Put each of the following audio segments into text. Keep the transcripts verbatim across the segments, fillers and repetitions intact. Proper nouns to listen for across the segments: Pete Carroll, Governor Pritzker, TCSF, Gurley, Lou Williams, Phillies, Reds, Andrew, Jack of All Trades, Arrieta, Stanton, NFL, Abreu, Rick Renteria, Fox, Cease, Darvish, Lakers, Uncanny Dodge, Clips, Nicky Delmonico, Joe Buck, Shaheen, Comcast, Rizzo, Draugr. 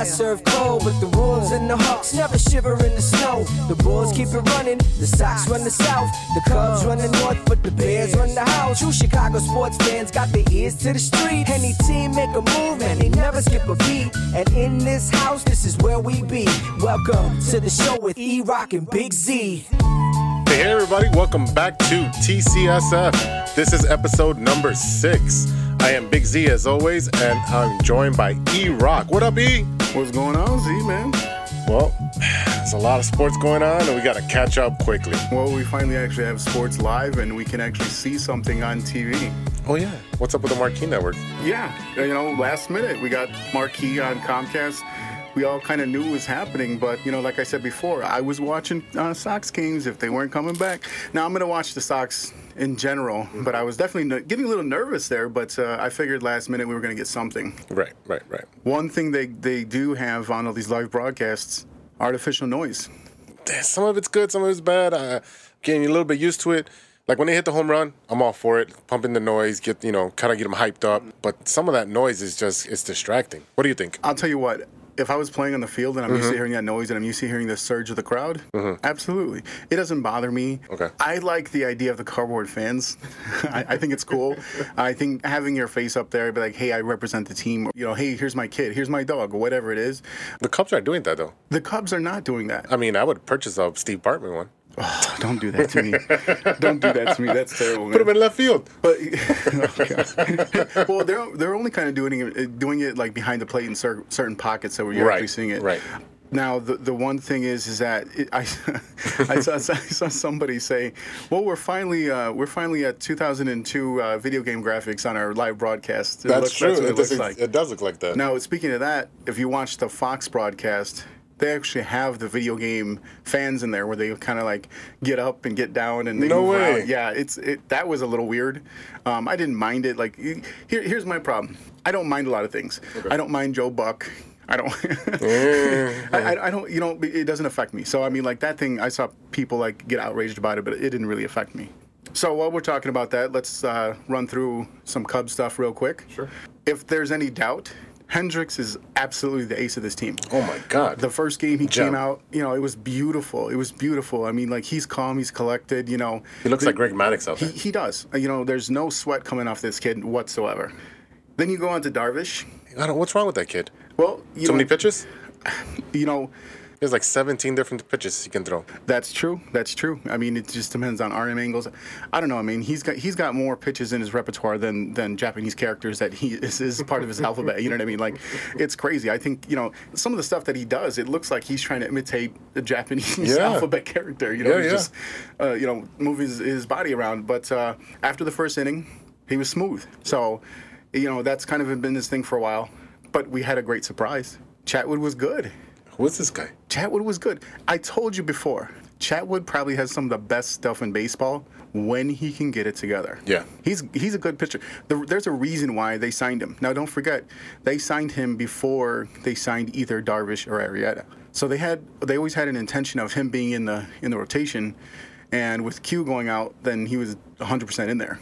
I serve cold, but the Wolves and the Hawks never shiver in the snow. The Bulls keep it running, the Sox run the South, the Cubs run the North, but the Bears run the house. You Chicago sports fans got their ears to the street. Any team make a move and they never skip a beat. And in this house, this is where we be. Welcome to the show with E-Rock and Big Z. Hey everybody, welcome back to T C S F. This is episode number six. I am Big Z as always, and I'm joined by E-Rock. What up, E? What's going on, Z, man? Well, there's a lot of sports going on, and we got to catch up quickly. Well, we finally actually have sports live, and we can actually see something on T V. Oh, yeah. What's up with the Marquee Network? Yeah. You know, last minute, we got Marquee on Comcast. We all kind of knew it was happening, but, you know, like I said before, I was watching uh, Sox games if they weren't coming back. Now, I'm going to watch the Sox in general, but I was definitely getting a little nervous there, but uh, I figured last minute we were going to get something. Right, right, right. One thing they, they do have on all these live broadcasts, artificial noise. Some of it's good, some of it's bad. Uh, getting a little bit used to it. Like, when they hit the home run, I'm all for it. Pumping the noise, get, you know, kind of get them hyped up. But some of that noise is just, it's distracting. What do you think? I'll tell you what. If I was playing on the field and I'm mm-hmm. used to hearing that noise and I'm used to hearing the surge of the crowd, mm-hmm. absolutely. It doesn't bother me. Okay. I like the idea of the cardboard fans. I, I think it's cool. I think having your face up there, be like, hey, I represent the team. Or, you know, hey, here's my kid. Here's my dog. Or whatever it is. The Cubs aren't doing that, though. The Cubs are not doing that. I mean, I would purchase a Steve Bartman one. Oh, don't do that to me. Don't do that to me. That's terrible, man. Put him in left field. But, oh well, they're they're only kind of doing it, doing it like behind the plate in cer- certain pockets that we're right. actually seeing it. Right. Now, the the one thing is is that it, I I saw, I saw somebody say, well, we're finally uh, we're finally at two thousand two uh, video game graphics on our live broadcast. It that's looks, true. That's what it, it looks like. It does look like that. Now, speaking of that, if you watch the Fox broadcast, they actually have the video game fans in there where they kind of like get up and get down and they no move way. Around. Yeah, it's it, that was a little weird. Um, I didn't mind it. Like, here, here's my problem. I don't mind a lot of things. Okay. I don't mind Joe Buck. I don't. mm-hmm. I, I don't. You know, it doesn't affect me. So I mean, like that thing. I saw people like get outraged about it, but it didn't really affect me. So while we're talking about that, let's uh, run through some Cubs stuff real quick. Sure. If there's any doubt, Hendricks is absolutely the ace of this team. Oh, my God. The first game he Jump. came out, you know, it was beautiful. It was beautiful. I mean, like, he's calm. He's collected, you know. He looks the, like Greg Maddux out there. He, he does. You know, there's no sweat coming off this kid whatsoever. Then you go on to Darvish. I don't, what's wrong with that kid? Well, you So know, many pitches? You know. There's like seventeen different pitches he can throw. That's true. That's true. I mean, it just depends on arm angles. I don't know. I mean, he's got he's got more pitches in his repertoire than than Japanese characters that he is, is part of his alphabet. You know what I mean? Like, it's crazy. I think, you know, some of the stuff that he does, it looks like he's trying to imitate a Japanese yeah. alphabet character. You know, yeah, yeah. just uh, you know, moving his, his body around. But uh, after the first inning, he was smooth. So, you know, that's kind of been his thing for a while. But we had a great surprise. Chatwood was good. What's this guy? Chatwood was good. I told you before, Chatwood probably has some of the best stuff in baseball when he can get it together. Yeah. He's he's a good pitcher. The, there's a reason why they signed him. Now, don't forget, they signed him before they signed either Darvish or Arrieta. So they had they always had an intention of him being in the in the rotation, and with Q going out, then he was one hundred percent in there.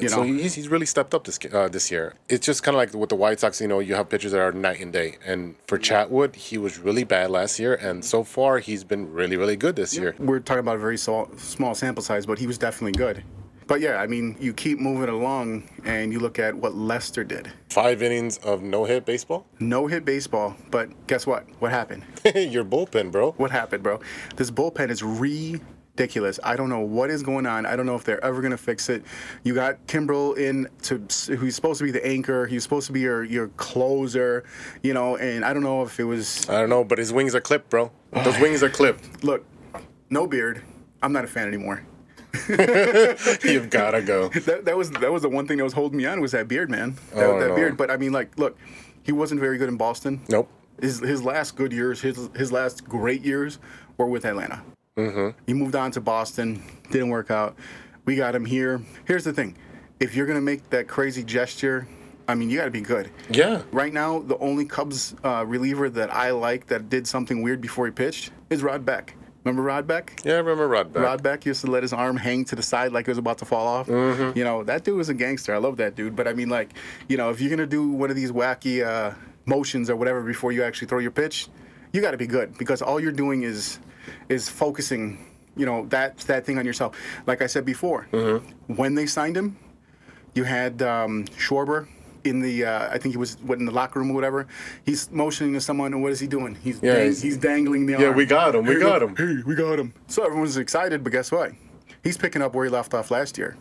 You know? So he's, he's really stepped up this uh, this year. It's just kind of like with the White Sox, you know, you have pitchers that are night and day. And for Chatwood, he was really bad last year, and so far he's been really, really good this yeah. year. We're talking about a very small, small sample size, but he was definitely good. But, yeah, I mean, you keep moving along, and you look at what Lester did. Five innings of no-hit baseball? No-hit baseball, but guess what? What happened? Your bullpen, bro. What happened, bro? This bullpen is re- ridiculous. I don't know what is going on. I don't know if they're ever going to fix it. You got Kimbrel in to who's supposed to be the anchor. He's supposed to be your your closer, you know, and I don't know if it was I don't know, but his wings are clipped, bro. Those wings are clipped. Look, no beard. I'm not a fan anymore. You've got to go. That, that was that was the one thing that was holding me on was that beard, man. That, oh, that no. beard, but I mean like, look, he wasn't very good in Boston. Nope. His his last good years, his his last great years were with Atlanta. Mm-hmm. He moved on to Boston. Didn't work out. We got him here. Here's the thing. If you're going to make that crazy gesture, I mean, you got to be good. Yeah. Right now, the only Cubs uh, reliever that I like that did something weird before he pitched is Rod Beck. Remember Rod Beck? Yeah, I remember Rod Beck. Rod Beck used to let his arm hang to the side like it was about to fall off. Mm-hmm. You know, that dude was a gangster. I love that dude. But, I mean, like, you know, if you're going to do one of these wacky uh, motions or whatever before you actually throw your pitch, you got to be good, because all you're doing is is focusing, you know, that that thing on yourself. Like I said before, mm-hmm. when they signed him, you had um, Schwarber in the uh, I think he was what in the locker room or whatever. He's motioning to someone, and what is he doing? He's yeah, dang, he's, he's dangling the yeah, arm. Yeah, we got him. We hey, got him. Hey, we got him. So everyone's excited, but guess what? He's picking up where he left off last year.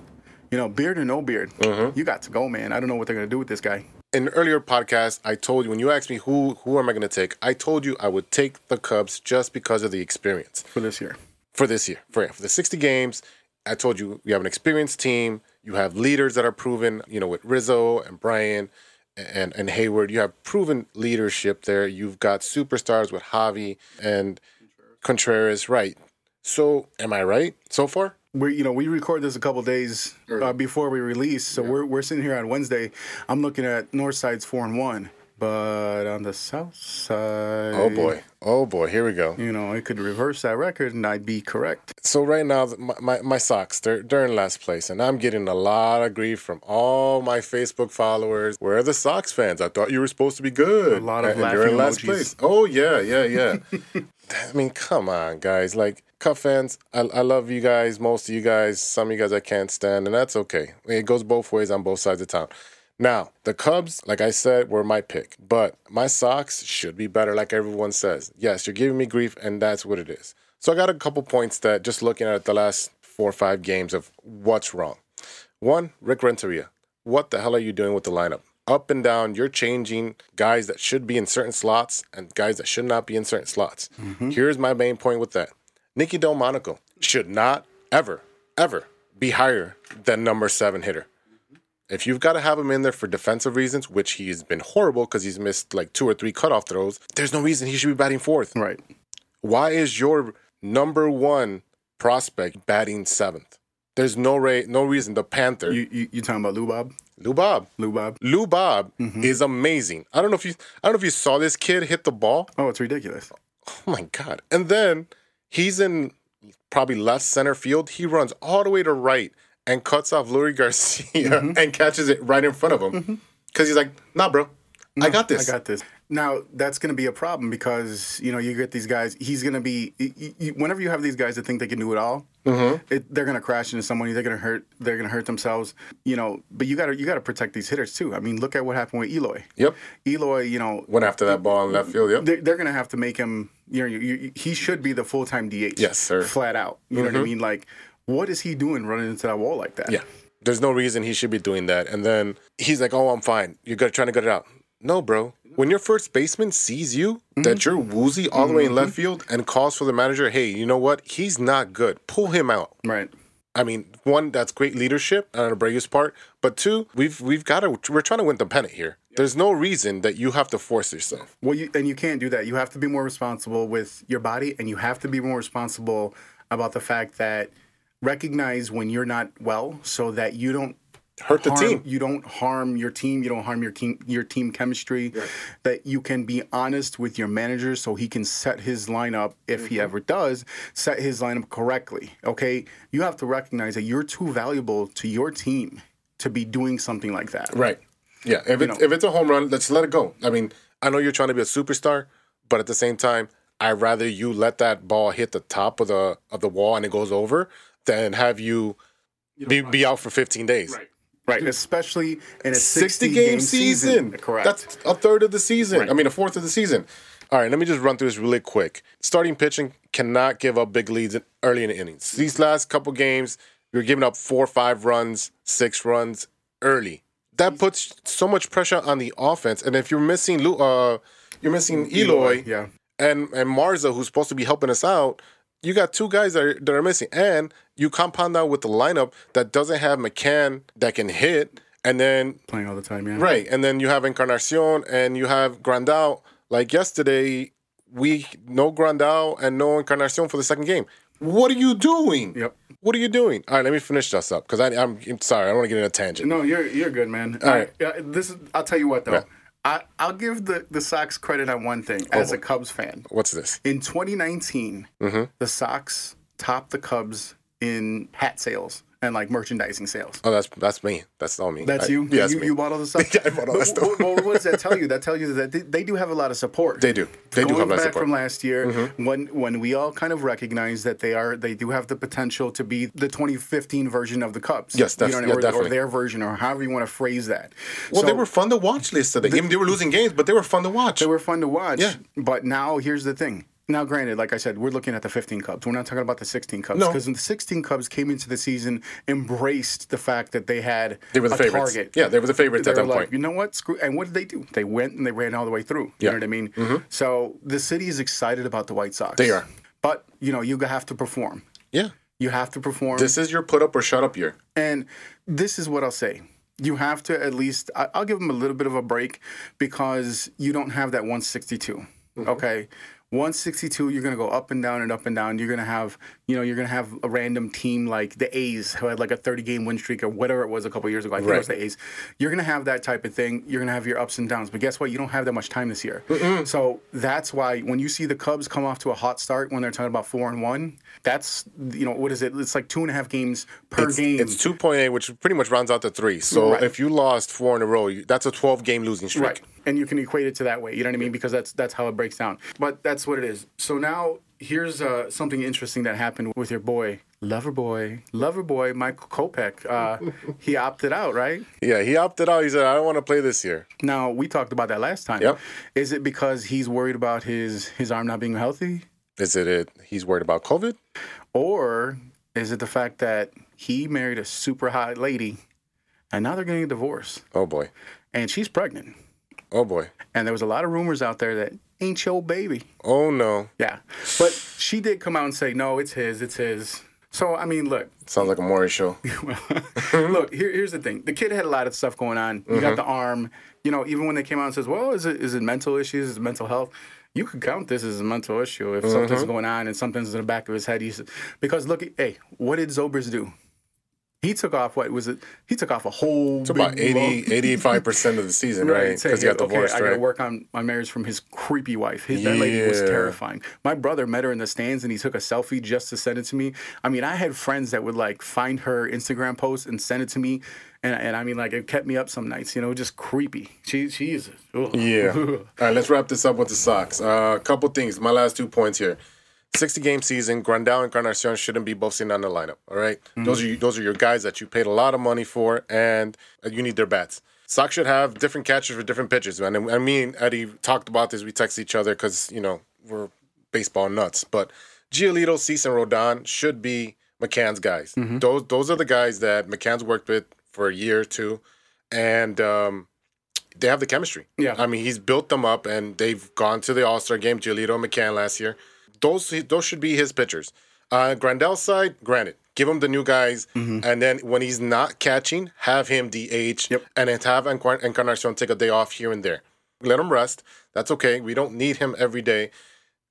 You know, beard or no beard, mm-hmm. you got to go, man. I don't know what they're gonna do with this guy. In an earlier podcast, I told you, when you asked me who who am I going to take, I told you I would take the Cubs just because of the experience. For this year. For this year. For, for the sixty games, I told you you have an experienced team. You have leaders that are proven, you know, with Rizzo and Brian and, and Hayward. You have proven leadership there. You've got superstars with Javi and Contreras. Contreras, right. So am I right so far? We, you know, we record this a couple days uh, before we release, so yeah. we're we're sitting here on Wednesday. I'm looking at Northside's four and one, but on the South Side, oh boy, oh boy, here we go. You know, it could reverse that record, and I'd be correct. So right now, my my, my Sox, they're they're in last place, and I'm getting a lot of grief from all my Facebook followers. Where are the Sox fans? I thought you were supposed to be good. A lot of and laughing you're in last emojis. Place. Oh yeah, yeah, yeah. I mean, come on, guys, like. Cub fans, I, I love you guys, most of you guys, some of you guys I can't stand, and that's okay. It goes both ways on both sides of town. Now, the Cubs, like I said, were my pick, but my Sox should be better, like everyone says. Yes, you're giving me grief, and that's what it is. So I got a couple points that, just looking at the last four or five games of what's wrong. One, Rick Renteria. What the hell are you doing with the lineup? Up and down, you're changing guys that should be in certain slots and guys that should not be in certain slots. Mm-hmm. Here's my main point with that. Nicky Delmonico should not ever, ever be higher than number seven hitter. If you've got to have him in there for defensive reasons, which he's been horrible because he's missed like two or three cutoff throws, there's no reason he should be batting fourth. Right. Why is your number one prospect batting seventh? There's no re- no reason. The Panther. You, you, you talking about Lou Bob? Lou Bob. Lou Bob. Lou Bob mm-hmm. is amazing. I don't know if you I don't know if you saw this kid hit the ball. Oh, it's ridiculous. Oh, my God. And then... he's in probably left center field. He runs all the way to right and cuts off Luis Garcia mm-hmm. and catches it right in front of him. Because mm-hmm. he's like, nah, bro, no, I got this. I got this. Now, that's going to be a problem because, you know, you get these guys. He's going to be you, you, whenever you have these guys that think they can do it all, mm-hmm. it, they're going to crash into somebody. They're going to hurt. They're going to hurt themselves. You know, but you got to you got to protect these hitters, too. I mean, look at what happened with Eloy. Yep. Eloy, you know, went after that ball in left field. Yep. They're, they're going to have to make him. You know, you, you, he should be the full-time D H. Yes, sir. Flat out. You mm-hmm. know what I mean? Like, what is he doing running into that wall like that? Yeah. There's no reason he should be doing that. And then he's like, oh, I'm fine. You're trying to gut it out. No, bro. When your first baseman sees you, mm-hmm. that you're woozy all the way mm-hmm. in left field and calls for the manager, hey, you know what? He's not good. Pull him out. Right. I mean, one, that's great leadership on Abreu's part. But two, we've we've got to we're trying to win the pennant here. Yep. There's no reason that you have to force yourself. Well, you, and you can't do that. You have to be more responsible with your body, and you have to be more responsible about the fact that recognize when you're not well, so that you don't hurt the harm, team. You don't harm your team. You don't harm your team. Your team chemistry. Right. That you can be honest with your manager, so he can set his lineup if mm-hmm. he ever does set his lineup correctly. Okay, you have to recognize that you're too valuable to your team to be doing something like that. Right. Yeah. If it's, if it's a home run, let's let it go. I mean, I know you're trying to be a superstar, but at the same time, I'd rather you let that ball hit the top of the of the wall and it goes over than have you, you be, be out for fifteen days. Right. Right, especially in a sixty-game season. season. Correct. That's a third of the season. Right. I mean, a fourth of the season. All right, let me just run through this really quick. Starting pitching cannot give up big leads early in the innings. These last couple games, you're giving up four, five runs, six runs early. That puts so much pressure on the offense. And if you're missing, Lou, uh, you're missing Eloy, Eloy yeah. and and Marza, who's supposed to be helping us out. You got two guys that are, that are missing, and you compound that with the lineup that doesn't have McCann that can hit, and then playing all the time, yeah, right. And then you have Encarnacion, and you have Grandal. Like yesterday, we no Grandal and no Encarnacion for the second game. What are you doing? Yep. What are you doing? All right, let me finish this up because I'm, I'm sorry, I don't want to get in a tangent. No, you're you're good, man. All, all right. right, this is, I'll tell you what though. Yeah. I, I'll give the, the Sox credit on one thing as oh. a Cubs fan. What's this? In twenty nineteen, mm-hmm. the Sox topped the Cubs in hat sales and like merchandising sales. Oh, that's that's me. That's all me. That's I, you? Yeah, that's you, me. You bought all this stuff? Yeah, I bought all that stuff. Well, what does that tell you? That tells you that they, they do have a lot of support. They do. They Going do have a lot of support. Back from last year, mm-hmm. when when we all kind of recognize that they are, they do have the potential to be the twenty fifteen version of the Cubs. Yes, that's, you know, yeah, or, definitely. Or their version, or however you want to phrase that. Well, so, they were fun to watch last year. They, they were losing games, but they were fun to watch. They were fun to watch. Yeah. But now, here's the thing. Now, granted, like I said, we're looking at the fifteen Cubs. We're not talking about the sixteen Cubs. Because no. the sixteen Cubs came into the season, embraced the fact that they had they were the a favorites. target. Yeah, they were the favorites they at that like, point. You know what? Screw. And what did they do? They went and they ran all the way through. Yeah. You know what I mean? Mm-hmm. So the city is excited about the White Sox. They are. But, you know, you have to perform. Yeah. You have to perform. This is your put up or shut up year. And this is what I'll say. You have to at least, I'll give them a little bit of a break because you don't have that one sixty-two. Mm-hmm. Okay. one sixty-two, you're going to go up and down and up and down. You're going to have, you know, you're going to have a random team like the A's who had like a thirty-game win streak or whatever it was a couple years ago. I think right. it was the A's. You're going to have that type of thing. You're going to have your ups and downs. But guess what? You don't have that much time this year. Mm-mm. So that's why when you see the Cubs come off to a hot start when they're talking about four and one, that's, you know, what is it? It's like two and a half games per it's, game. It's two point eight, which pretty much rounds out to three. So right. if you lost four in a row, that's a twelve-game losing streak. Right. And you can equate it to that way, you know what I mean? Because that's that's how it breaks down. But that's what it is. So now here's uh, something interesting that happened with your boy, lover boy, lover boy, Michael Kopech. Uh, he opted out, right? Yeah, he opted out. He said, I don't want to play this year. Now, we talked about that last time. Yep. Is it because he's worried about his, his arm not being healthy? Is it, it he's worried about COVID? Or is it the fact that he married a super hot lady and now they're getting a divorce? Oh, boy. And she's pregnant. Oh, boy. And there was a lot of rumors out there that ain't your baby. Oh, no. Yeah. But she did come out and say, no, it's his, it's his. So, I mean, look. Sounds like a Maury show. Look, here, here's the thing. The kid had a lot of stuff going on. You mm-hmm. got the arm. You know, even when they came out and says, well, is it is it mental issues? Is it mental health? You could count this as a mental issue if mm-hmm. something's going on and something's in the back of his head. He's, because, look, hey, what did Zobrist do? He took off, what was it? He took off a whole... It's about eighty, eighty-five percent of the season, right? Because right? he got divorced, okay, right? I got to work on my marriage from his creepy wife. His, yeah. That lady was terrifying. My brother met her in the stands, and he took a selfie just to send it to me. I mean, I had friends that would, like, find her Instagram post and send it to me. And, and I mean, like, it kept me up some nights, you know, just creepy. She, she is... Ugh. Yeah. All right, let's wrap this up with the Sox. Uh, a couple things. My last two points here. sixty-game season, Grandal and Encarnacion shouldn't be both sitting on the lineup, all right? Mm-hmm. Those are those are your guys that you paid a lot of money for, and you need their bats. Sox should have different catchers for different pitchers, man. And I mean, Eddie talked about this. We text each other because, you know, we're baseball nuts. But Giolito, Cease, and Rodon should be McCann's guys. Mm-hmm. Those those are the guys that McCann's worked with for a year or two, and um, they have the chemistry. Yeah, I mean, he's built them up, and they've gone to the All-Star game, Giolito and McCann last year. Those those should be his pitchers. Uh, Grandal's side, granted, give him the new guys, mm-hmm. and then when he's not catching, have him D H, yep. and then have Encar- Encarnacion take a day off here and there. Let him rest. That's okay. We don't need him every day.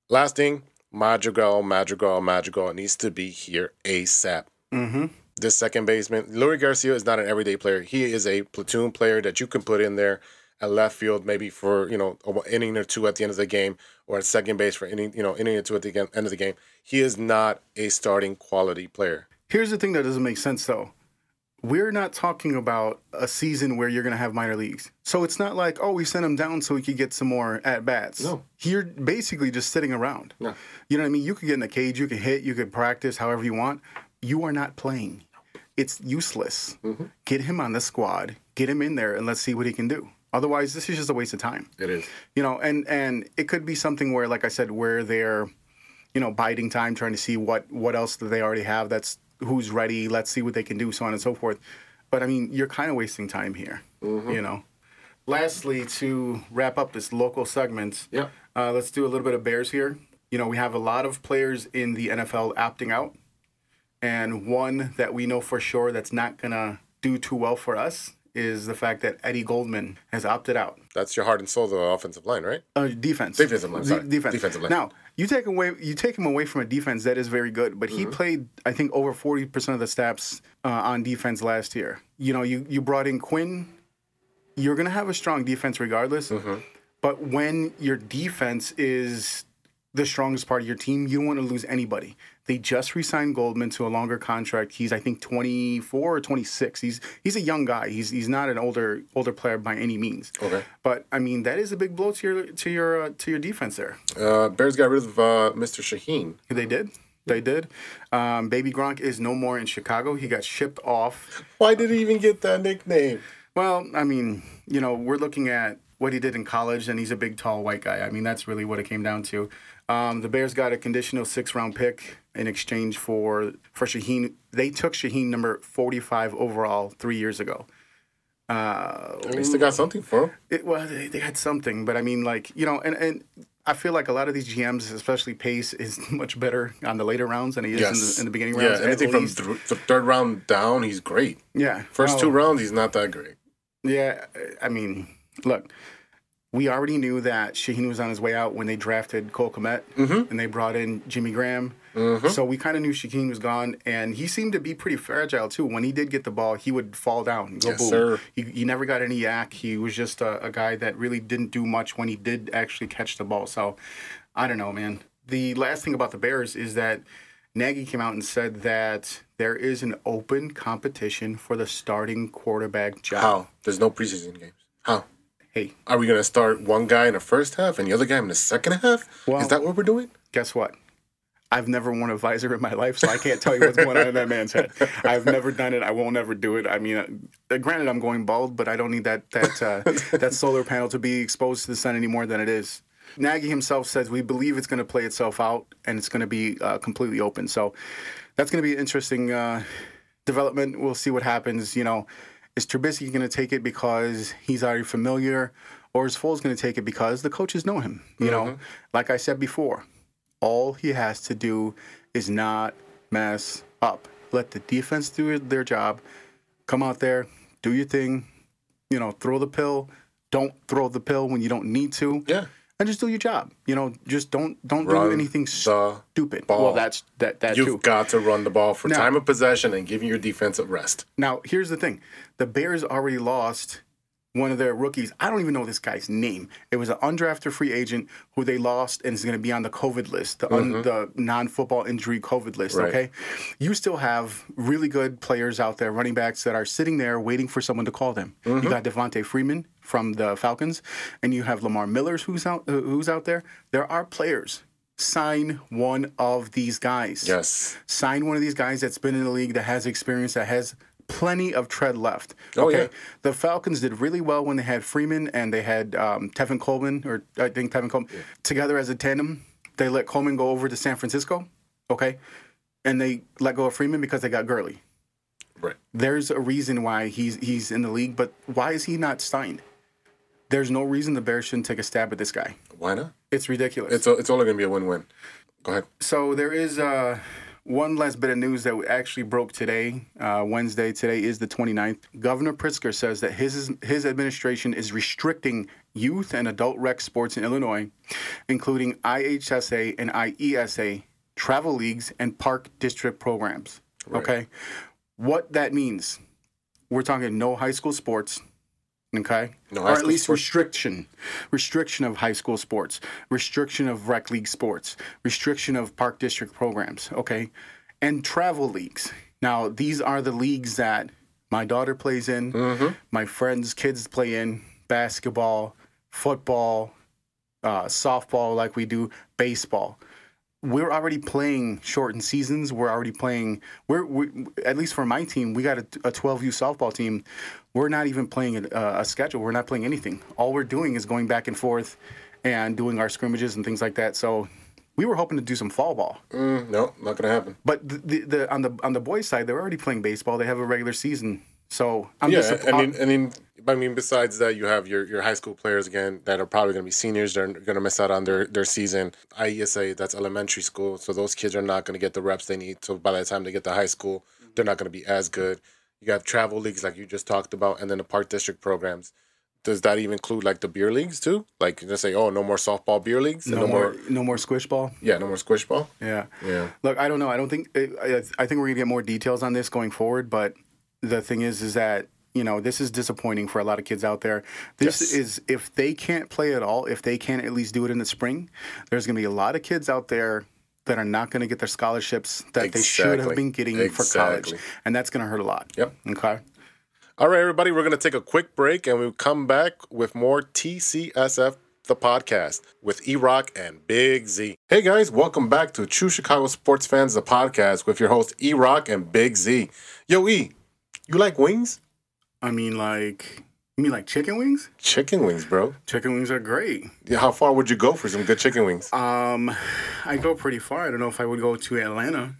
Last thing, Madrigal, Madrigal, Madrigal needs to be here ASAP. Mm-hmm. This second baseman, Luis Garcia is not an everyday player. He is a platoon player that you can put in there at left field, maybe for, you know, an inning or two at the end of the game, or at second base for inning, you know, inning or two at the end of the game. He is not a starting quality player. Here's the thing that doesn't make sense, though. We're not talking about a season where you're going to have minor leagues. So it's not like, oh, we sent him down so we could get some more at-bats. No. You're basically just sitting around. No. You know what I mean? You could get in the cage, you could hit, you could practice however you want. You are not playing. It's useless. Mm-hmm. Get him on the squad. Get him in there, and let's see what he can do. Otherwise, this is just a waste of time. It is. You know, and, and it could be something where, like I said, where they're, you know, biding time, trying to see what, what else do they already have, that's who's ready, let's see what they can do, so on and so forth. But, I mean, you're kind of wasting time here, mm-hmm. you know. Lastly, to wrap up this local segment, yeah. uh, let's do a little bit of Bears here. You know, we have a lot of players in the N F L opting out, and one that we know for sure that's not going to do too well for us is the fact that Eddie Goldman has opted out. That's your heart and soul of the offensive line, right? Uh, defense. Defensive line, sorry. D- defense. Defensive line. Now, you take away, you take him away from a defense that is very good, but mm-hmm. he played, I think, over forty percent of the snaps uh, on defense last year. You know, you, you brought in Quinn. You're going to have a strong defense regardless, mm-hmm. but when your defense is the strongest part of your team. You don't want to lose anybody. They just re-signed Goldman to a longer contract. He's, I think, twenty-four or twenty-six. He's he's a young guy. He's he's not an older older player by any means. Okay. But I mean, that is a big blow to your to your uh, to your defense there. Uh, Bears got rid of uh, Mister Shaheen. They did. They did. Um, Baby Gronk is no more in Chicago. He got shipped off. Why did he even get that nickname? Well, I mean, you know, we're looking at what he did in college, and he's a big, tall, white guy. I mean, that's really what it came down to. Um, the Bears got a conditional six-round pick in exchange for for Shaheen. They took Shaheen number forty-five overall three years ago. Uh, At least they got something for him. It, well, they, they had something, but I mean, like, you know, and, and I feel like a lot of these G Ms, especially Pace, is much better on the later rounds than he is yes. in, the, in the beginning rounds. Yeah, anything from th- the third round down, he's great. Yeah. First oh. two rounds, he's not that great. Yeah, I mean, look, we already knew that Shaheen was on his way out when they drafted Cole Kmet, mm-hmm. and they brought in Jimmy Graham. Mm-hmm. So we kind of knew Shaheen was gone, and he seemed to be pretty fragile, too. When he did get the ball, he would fall down. Go yes, boom. Sir. He, he never got any yak. He was just a, a guy that really didn't do much when he did actually catch the ball. So I don't know, man. The last thing about the Bears is that Nagy came out and said that there is an open competition for the starting quarterback job. How? There's no preseason games. How? Hey. Are we going to start one guy in the first half and the other guy in the second half? Well, is that what we're doing? Guess what? I've never worn a visor in my life, so I can't tell you what's going on in that man's head. I've never done it. I won't ever do it. I mean, uh, granted, I'm going bald, but I don't need that that uh, that solar panel to be exposed to the sun any more than it is. Nagy himself says we believe it's going to play itself out, and it's going to be uh, completely open. So that's going to be an interesting uh, development. We'll see what happens. You know, is Trubisky going to take it because he's already familiar, or is Foles going to take it because the coaches know him? You mm-hmm. know, like I said before. All he has to do is not mess up. Let the defense do their job. Come out there, do your thing. You know, throw the pill. Don't throw the pill when you don't need to. Yeah. And just do your job. You know, just don't don't run do anything stupid. Ball. Well, that's that that You've too. got to run the ball for now, time of possession and giving your defense a rest. Now, here's the thing. The Bears already lost one of their rookies. I don't even know this guy's name. It was an undrafted free agent who they lost and is going to be on the COVID list, the, mm-hmm. un, the non-football injury COVID list, right. okay? You still have really good players out there, running backs, that are sitting there waiting for someone to call them. Mm-hmm. You got Devontae Freeman from the Falcons, and you have Lamar Miller who's out, uh, who's out there. There are players. Sign one of these guys. Yes. Sign one of these guys that's been in the league, that has experience, that has plenty of tread left. Oh, okay, yeah. The Falcons did really well when they had Freeman and they had um, Tevin Coleman, or I think Tevin Coleman, yeah. together as a tandem. They let Coleman go over to San Francisco, okay, and they let go of Freeman because they got Gurley. Right. There's a reason why he's he's in the league, but why is he not signed? There's no reason the Bears shouldn't take a stab at this guy. Why not? It's ridiculous. It's all, it's only going to be a win-win. Go ahead. So there is Uh, one last bit of news that actually broke today, uh, Wednesday. Today is the twenty-ninth. Governor Pritzker says that his his administration is restricting youth and adult rec sports in Illinois, including I H S A and I E S A, travel leagues, and park district programs. Right. Okay? What that means, we're talking no high school sports, okay? No, or at least sports. restriction. Restriction of high school sports. Restriction of rec league sports. Restriction of park district programs, okay? And travel leagues. Now, these are the leagues that my daughter plays in, mm-hmm. my friends' kids play in, basketball, football, uh, softball like we do, baseball. We're already playing shortened seasons. We're already playing, we're, we're at least for my team, we got a, a twelve U softball team. We're not even playing a, a schedule. We're not playing anything. All we're doing is going back and forth and doing our scrimmages and things like that. So we were hoping to do some fall ball. Mm, no, not going to happen. But the, the, the, on the on the boys' side, they're already playing baseball. They have a regular season. So I'm yeah, just... I mean, I mean, I mean, besides that, you have your, your high school players, again, that are probably going to be seniors. They're going to miss out on their, their season. I E S A, that's elementary school, so those kids are not going to get the reps they need. So by the time they get to high school, they're not going to be as good. You got travel leagues like you just talked about, and then the park district programs. Does that even include, like, the beer leagues, too? Like, you just say, oh, no more softball beer leagues? No, no more, more no more squish ball? Yeah, no more squish ball? Yeah. yeah. Look, I don't know. I don't think – I think we're going to get more details on this going forward, but – the thing is, is that you know, this is disappointing for a lot of kids out there. This yes. is, if they can't play at all, if they can't at least do it in the spring, there's going to be a lot of kids out there that are not going to get their scholarships that exactly. they should have been getting exactly. for college. And that's going to hurt a lot. Yep. Okay. All right, everybody, we're going to take a quick break, and we'll come back with more T C S F, the podcast, with E-Rock and Big Z. Hey, guys, welcome back to True Chicago Sports Fans, the podcast, with your hosts E-Rock and Big Z. Yo, E, you like wings? I mean, like... You mean like chicken wings? Chicken wings, bro. Chicken wings are great. Yeah, how far would you go for some good chicken wings? Um, I go pretty far. I don't know if I would go to Atlanta,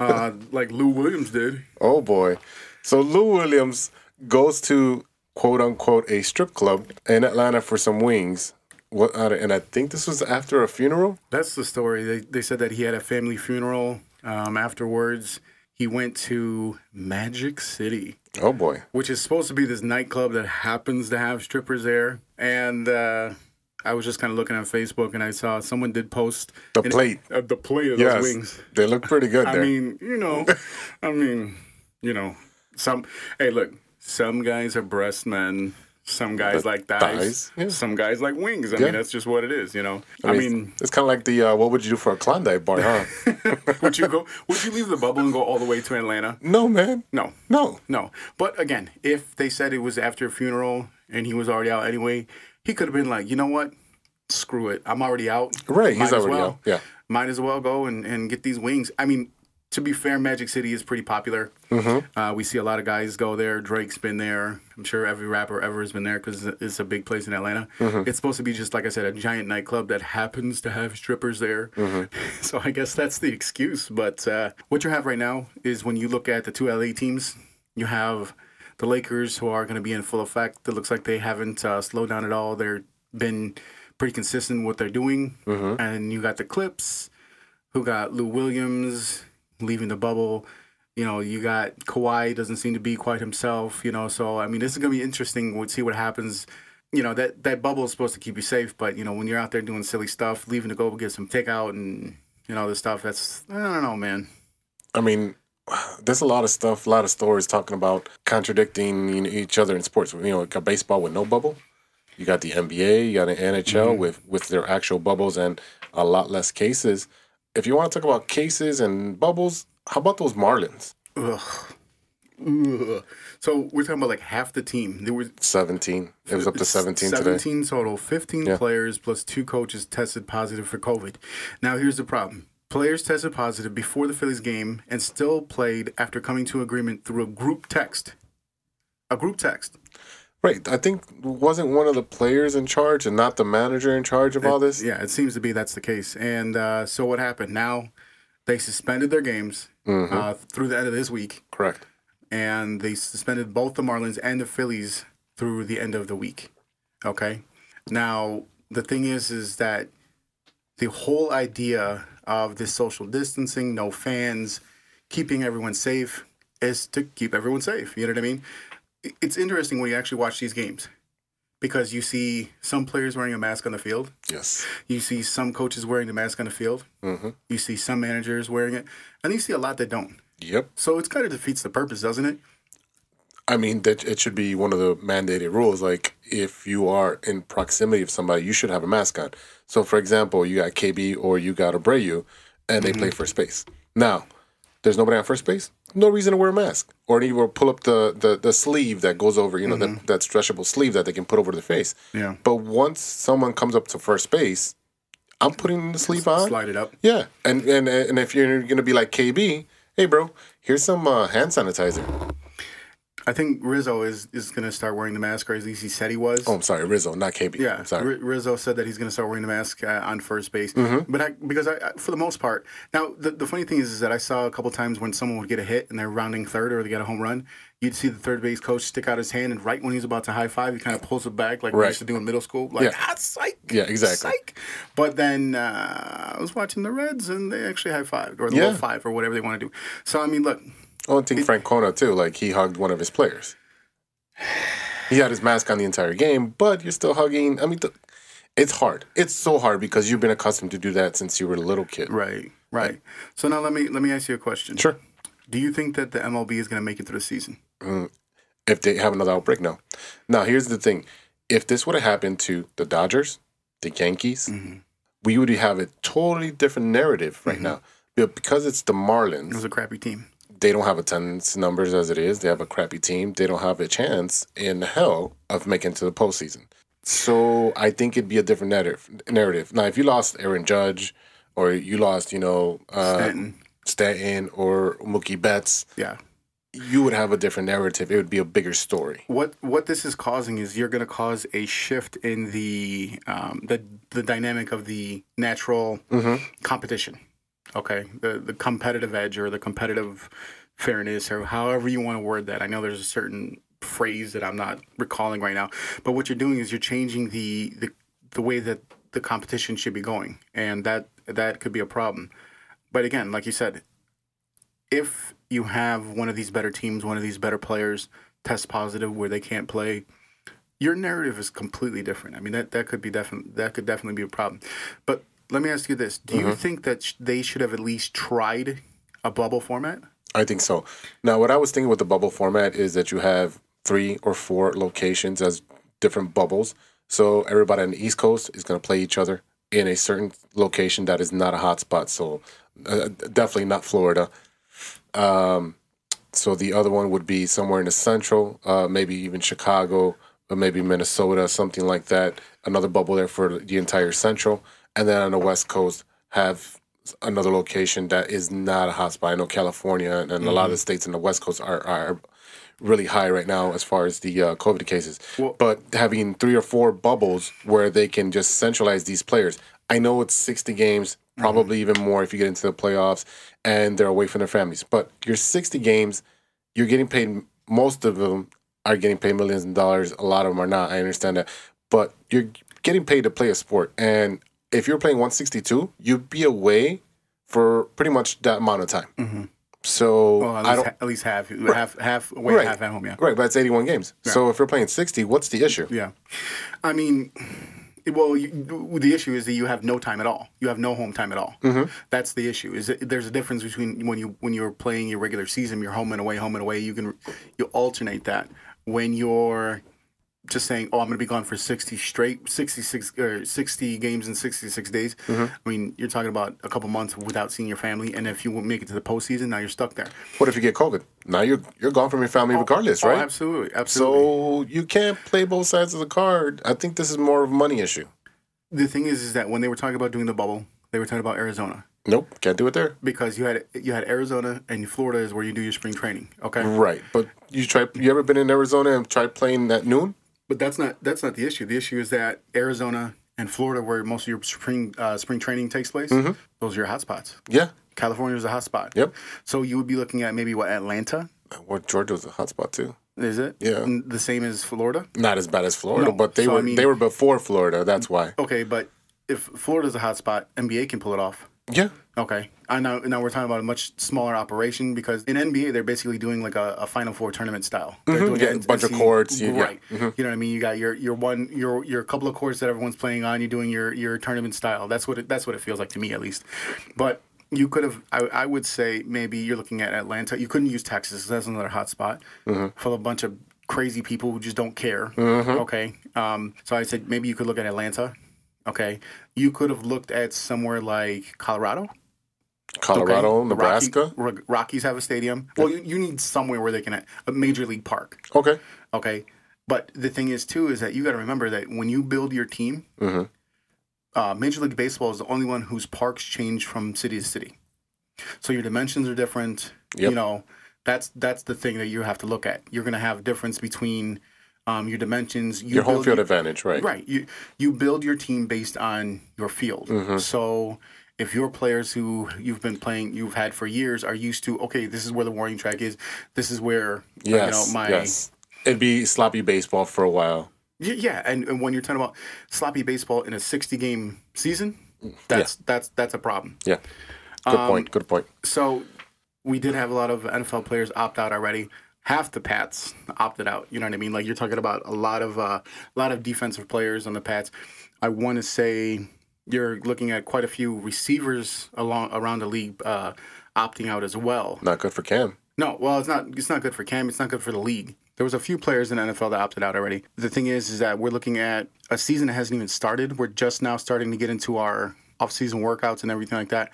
uh, like Lou Williams did. Oh, boy. So Lou Williams goes to, quote, unquote, a strip club in Atlanta for some wings. What? And I think this was after a funeral? That's the story. They, they said that he had a family funeral. Um, afterwards, he went to Magic City. Oh, boy. Which is supposed to be this nightclub that happens to have strippers there. And uh, I was just kind of looking on Facebook, and I saw someone did post... The plate. It, uh, the plate of yes, those wings. They look pretty good there. I mean, you know, I mean, you know, some... Hey, look, some guys are breast men. Some guys the like thighs. thighs yeah. Some guys like wings. I yeah. mean, that's just what it is, you know. I, I mean, mean... It's, it's kind of like the, uh, what would you do for a Klondike bar, huh? Would you go? Would you leave the bubble and go all the way to Atlanta? No, man. No. No. No. But, again, if they said it was after a funeral and he was already out anyway, he could have been like, you know what? Screw it. I'm already out. Right. Might he's already well. out. Yeah. Might as well go and, and get these wings. I mean... To be fair, Magic City is pretty popular. Mm-hmm. Uh, we see a lot of guys go there. Drake's been there. I'm sure every rapper ever has been there because it's a big place in Atlanta. Mm-hmm. It's supposed to be just, like I said, a giant nightclub that happens to have strippers there. Mm-hmm. So I guess that's the excuse. But uh, what you have right now is when you look at the two L A teams, you have the Lakers who are going to be in full effect. It looks like they haven't uh, slowed down at all. They've been pretty consistent in what they're doing. Mm-hmm. And you got the Clips who got Lou Williams leaving the bubble. You know, you got Kawhi doesn't seem to be quite himself, you know, so, I mean, this is going to be interesting. We'll see what happens. You know, that, that bubble is supposed to keep you safe, but, you know, when you're out there doing silly stuff, leaving to go get some takeout and, you know, this stuff, that's, I don't know, man. I mean, there's a lot of stuff, a lot of stories talking about contradicting you know, each other in sports. You know, got baseball with no bubble. You got the N B A, you got the N H L mm-hmm. with, with their actual bubbles and a lot less cases. If you want to talk about cases and bubbles, how about those Marlins? Ugh. Ugh. So we're talking about like half the team. There were seventeen. It was up to seventeen, seventeen today. seventeen total. fifteen yeah. players plus two coaches tested positive for COVID. Now here's the problem. Players tested positive before the Phillies game and still played after coming to agreement through a group text. A group text. Right. I think wasn't one of the players in charge and not the manager in charge of it, all this? Yeah, it seems to be that's the case. And uh, so what happened? Now they suspended their games mm-hmm. uh, through the end of this week. Correct. And they suspended both the Marlins and the Phillies through the end of the week. Okay? Now, the thing is, is that the whole idea of this social distancing, no fans, keeping everyone safe is to keep everyone safe. You know what I mean? It's interesting when you actually watch these games because you see some players wearing a mask on the field. Yes. You see some coaches wearing the mask on the field. Mm-hmm. You see some managers wearing it. And you see a lot that don't. Yep. So it's kind of defeats the purpose, doesn't it? I mean, that it should be one of the mandated rules. Like, if you are in proximity of somebody, you should have a mask on. So, for example, you got K B or you got Abreu, and they mm-hmm. play first base. Now, there's nobody on first base. No reason to wear a mask or even pull up the, the, the sleeve that goes over, you know, mm-hmm. that, that stretchable sleeve that they can put over their face. Yeah. But once someone comes up to first base, I'm putting the sleeve on. Slide it up. Yeah. And and, and if you're going to be like K B, hey, bro, here's some uh, hand sanitizer. I think Rizzo is, is going to start wearing the mask, or at least he said he was. Oh, I'm sorry, Rizzo, not K B. Yeah, I'm sorry. R- Rizzo said that he's going to start wearing the mask uh, on first base. Mm-hmm. But I, because I, I, for the most part, now the, the funny thing is, is that I saw a couple times when someone would get a hit and they're rounding third or they got a home run, you'd see the third base coach stick out his hand, and right when he's about to high five, he kind of pulls it back like right. we used to do in middle school, like yeah. ah, psych. Yeah, exactly. Psych. But then uh, I was watching the Reds, and they actually high fived or the yeah. low five or whatever they want to do. So I mean, look. Oh, I think Francona, too. Like, he hugged one of his players. He had his mask on the entire game, but you're still hugging. I mean, th- it's hard. It's so hard because you've been accustomed to do that since you were a little kid. Right, right. Like, so now let me let me ask you a question. Sure. Do you think that the M L B is going to make it through the season? Mm, if they have another outbreak now. Now, here's the thing. If this would have happened to the Dodgers, the Yankees, mm-hmm. we would have a totally different narrative right mm-hmm. now. But because it's the Marlins. It was a crappy team. They don't have attendance numbers as it is. They have a crappy team. They don't have a chance in hell of making it to the postseason. So I think it'd be a different narrative. Narrative. Now, if you lost Aaron Judge or you lost, you know, uh, Stanton. Stanton or Mookie Betts, yeah, you would have a different narrative. It would be a bigger story. What what this is causing is you're going to cause a shift in the um, the the dynamic of the natural mm-hmm. competition. Okay, the the competitive edge or the competitive fairness or however you want to word that. I know there's a certain phrase that I'm not recalling right now, but what you're doing is you're changing the the, the way that the competition should be going, and that that could be a problem. But again, like you said, if you have one of these better teams, one of these better players test positive where they can't play, your narrative is completely different. I mean, that, that could be definitely that could definitely be a problem. But let me ask you this. Do mm-hmm. you think that sh- they should have at least tried a bubble format? I think so. Now, what I was thinking with the bubble format is that you have three or four locations as different bubbles. So everybody on the East Coast is going to play each other in a certain location that is not a hotspot. So uh, definitely not Florida. Um, so the other one would be somewhere in the Central, uh, maybe even Chicago, or maybe Minnesota, something like that. Another bubble there for the entire Central. And then on the West Coast, have another location that is not a hotspot. I know California and mm-hmm. a lot of the states in the West Coast are, are really high right now as far as the uh, COVID cases. Well, but having three or four bubbles where they can just centralize these players. I know it's sixty games, probably mm-hmm. even more if you get into the playoffs, and they're away from their families. But your sixty games, you're getting paid. Most of them are getting paid millions of dollars. A lot of them are not. I understand that. But you're getting paid to play a sport. And if you're playing one sixty-two, you'd be away for pretty much that amount of time. Mm-hmm. So well, at, I least, don't, at least half, right. half, half away, right. half at home. Yeah, right. But it's eighty-one games. Yeah. So if you're playing sixty, what's the issue? Yeah, I mean, well, you, the issue is that you have no time at all. You have no home time at all. Mm-hmm. That's the issue. Is that there's a difference between when you when you're playing your regular season, you're home and away, home and away. You can you alternate that when you're. Just saying, oh, I'm going to be gone for sixty straight, sixty-six or sixty games in sixty-six days. Mm-hmm. I mean, you're talking about a couple months without seeing your family, and if you won't make it to the postseason, now you're stuck there. What if you get COVID? Now you're you're gone from your family oh, regardless, right? Oh, absolutely, absolutely. So you can't play both sides of the card. I think this is more of a money issue. The thing is, is that when they were talking about doing the bubble, they were talking about Arizona. Nope, can't do it there. Because you had you had Arizona and Florida is where you do your spring training. Okay, right. But you try. You ever been in Arizona and tried playing at noon? But that's not that's not the issue. The issue is that Arizona and Florida, where most of your spring uh, spring training takes place, mm-hmm. those are your hot spots. Yeah, California is a hot spot. Yep. So you would be looking at maybe what Atlanta. Well, Georgia is a hot spot too. Is it? Yeah. The same as Florida. Not as bad as Florida, no. but they so, were I mean, they were before Florida. That's why. Okay, but if Florida is a hot spot, N B A can pull it off. Yeah. Okay. I know. Now we're talking about a much smaller operation because in N B A they're basically doing like a, a Final Four tournament style. They're mm-hmm. doing yeah, a bunch of courts, you, right? Yeah. Mm-hmm. You know what I mean. You got your, your one your your couple of courts that everyone's playing on. You're doing your, your tournament style. That's what it, that's what it feels like to me at least. But you could have. I, I would say maybe you're looking at Atlanta. You couldn't use Texas. That's another hot spot mm-hmm. full of a bunch of crazy people who just don't care. Mm-hmm. Okay. Um. So I said maybe you could look at Atlanta. Okay, you could have looked at somewhere like Colorado. Colorado, okay. Nebraska. Rocky, Rockies have a stadium. Well, you, you need somewhere where they can have a major league park. Okay. Okay. But the thing is, too, is that you got to remember that when you build your team, mm-hmm. uh, Major League Baseball is the only one whose parks change from city to city. So your dimensions are different. Yep. You know, that's that's the thing that you have to look at. You're going to have difference between... Um, your dimensions. You your home field your, advantage, right. Right. You you build your team based on your field. Mm-hmm. So if your players who you've been playing, you've had for years, are used to, okay, this is where the warning track is. This is where, yes, you know, my... Yes. It'd be sloppy baseball for a while. Yeah, and, and when you're talking about sloppy baseball in a sixty-game season, that's, yeah. that's, that's a problem. Yeah. Good um, point, good point. So we did have a lot of N F L players opt out already. Half the Pats opted out. You know what I mean? Like you're talking about a lot of uh, a lot of defensive players on the Pats. I want to say you're looking at quite a few receivers along around the league uh, opting out as well. Not good for Cam. No, well, it's not it's not good for Cam. It's not good for the league. There was a few players in the N F L that opted out already. The thing is, is that we're looking at a season that hasn't even started. We're just now starting to get into our off-season workouts and everything like that.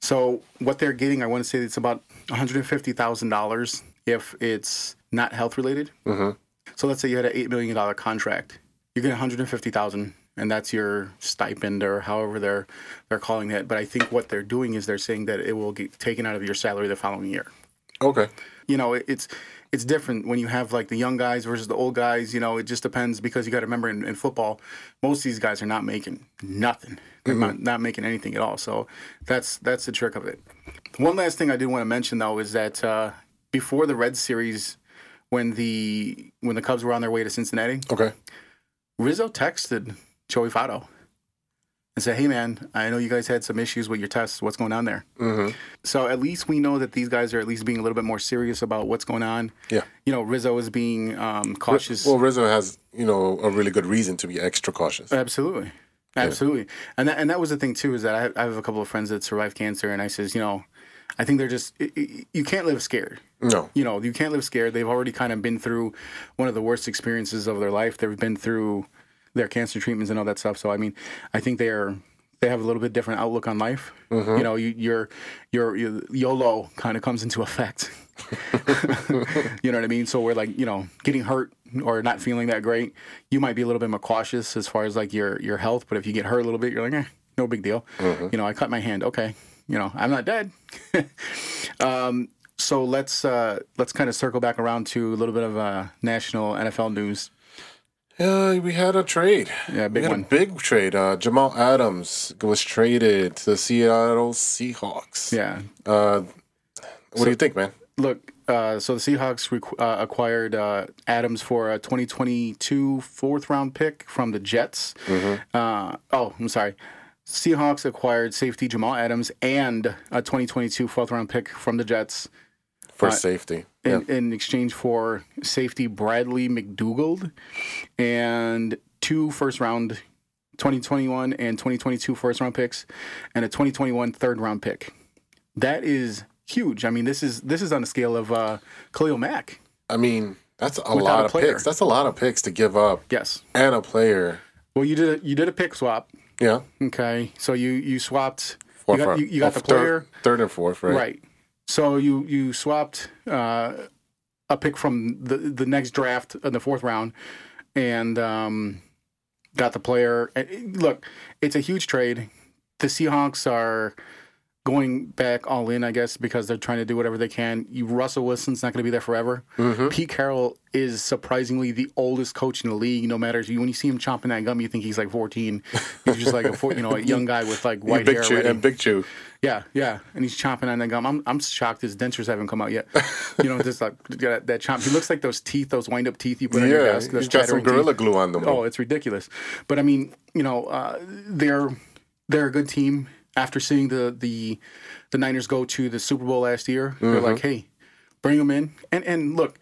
So what they're getting, I want to say it's about one hundred fifty thousand dollars if it's not health-related. Mm-hmm. So let's say you had an eight million dollars contract. You get one hundred fifty thousand dollars, and that's your stipend or however they're they're calling that. But I think what they're doing is they're saying that it will get taken out of your salary the following year. Okay. You know, it's it's different when you have, like, the young guys versus the old guys. You know, it just depends, because you got to remember in, in football, most of these guys are not making nothing. They're mm-hmm. not, not making anything at all. So that's that's the trick of it. One last thing I did want to mention, though, is that uh, before the Reds series, when the when the Cubs were on their way to Cincinnati, okay, Rizzo texted Joey Votto and said, "Hey, man, I know you guys had some issues with your tests. What's going on there?" Mm-hmm. So at least we know that these guys are at least being a little bit more serious about what's going on. Yeah. You know, Rizzo is being um, cautious. Well, Rizzo has, you know, a really good reason to be extra cautious. Absolutely. Absolutely. Yeah. And, that, and that was the thing, too, is that I have, I have a couple of friends that survived cancer, and I says, you know, I think they're just it, it, you can't live scared. No. You know, you can't live scared. They've already kind of been through one of the worst experiences of their life. They've been through their cancer treatments and all that stuff. So, I mean, I think they are they have a little bit different outlook on life. Mm-hmm. You know, you, your, your your YOLO kind of comes into effect. You know what I mean? So we're like, you know, getting hurt or not feeling that great, you might be a little bit more cautious as far as like your, your health. But if you get hurt a little bit, you're like, eh, no big deal. Mm-hmm. You know, I cut my hand. Okay. You know, I'm not dead. um, so let's uh, let's kind of circle back around to a little bit of uh, national N F L news. Yeah, we had a trade. Yeah, big we had one. A big trade. Uh, Jamal Adams was traded to the Seattle Seahawks. Yeah. Uh, what so, do you think, man? Look, uh, so the Seahawks requ- uh, acquired uh, Adams for a twenty twenty-two fourth round pick from the Jets. Mm-hmm. Uh, oh, I'm sorry. Seahawks acquired safety Jamal Adams and a twenty twenty-two fourth round pick from the Jets. For uh, safety. Yeah. In, in exchange for safety Bradley McDougald and two first round twenty twenty-one and twenty twenty-two first round picks and a twenty twenty-one third round pick. That is huge. I mean, this is this is on the scale of uh, Khalil Mack. I mean, that's a lot of picks. That's a lot of picks to give up. Yes. And a player. Well, you did a, you did a pick swap. Yeah. Okay. So you, you swapped. Four you got, you, you got the player. Third, third and fourth, right? Right. So you, you swapped uh, a pick from the, the next draft in the fourth round and um, got the player. Look, it's a huge trade. The Seahawks are going back all in, I guess, because they're trying to do whatever they can. You, Russell Wilson's not going to be there forever. Mm-hmm. Pete Carroll is surprisingly the oldest coach in the league. No matter when you see him chomping that gum, you think he's like fourteen. He's just like a you know a young guy with like white big hair chew, and Big Chew. Yeah, yeah, and he's chomping on that gum. I'm I'm shocked his dentures haven't come out yet. You know, just like that, that chomp. He looks like those teeth, those wind up teeth you put yeah, on your desk. He's got some gorilla teeth. Glue on them. Oh, it's ridiculous. But I mean, you know, uh, they're they're a good team. After seeing the, the the Niners go to the Super Bowl last year, mm-hmm. they're like, hey, bring them in. And and look,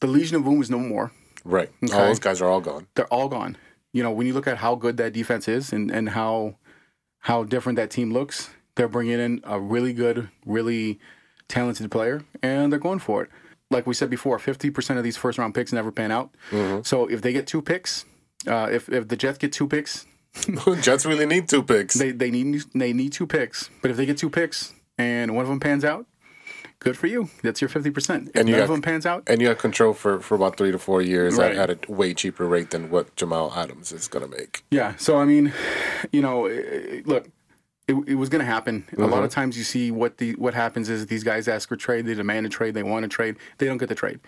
the Legion of Boom is no more. Right. Okay? All those guys are all gone. They're all gone. You know, when you look at how good that defense is and, and how how different that team looks, they're bringing in a really good, really talented player, and they're going for it. Like we said before, fifty percent of these first-round picks never pan out. Mm-hmm. So if they get two picks, uh, if if the Jets get two picks, Jets really need two picks. They they need they need two picks. But if they get two picks and one of them pans out, good for you. That's your fifty percent. If and you none got, of them pans out, and you have control for, for about three to four years right. at, at a way cheaper rate than what Jamal Adams is going to make. Yeah. So I mean, you know, look, it, it was going to happen. Mm-hmm. A lot of times you see what the what happens is these guys ask for trade, they demand a trade, they want a trade, they don't get the trade.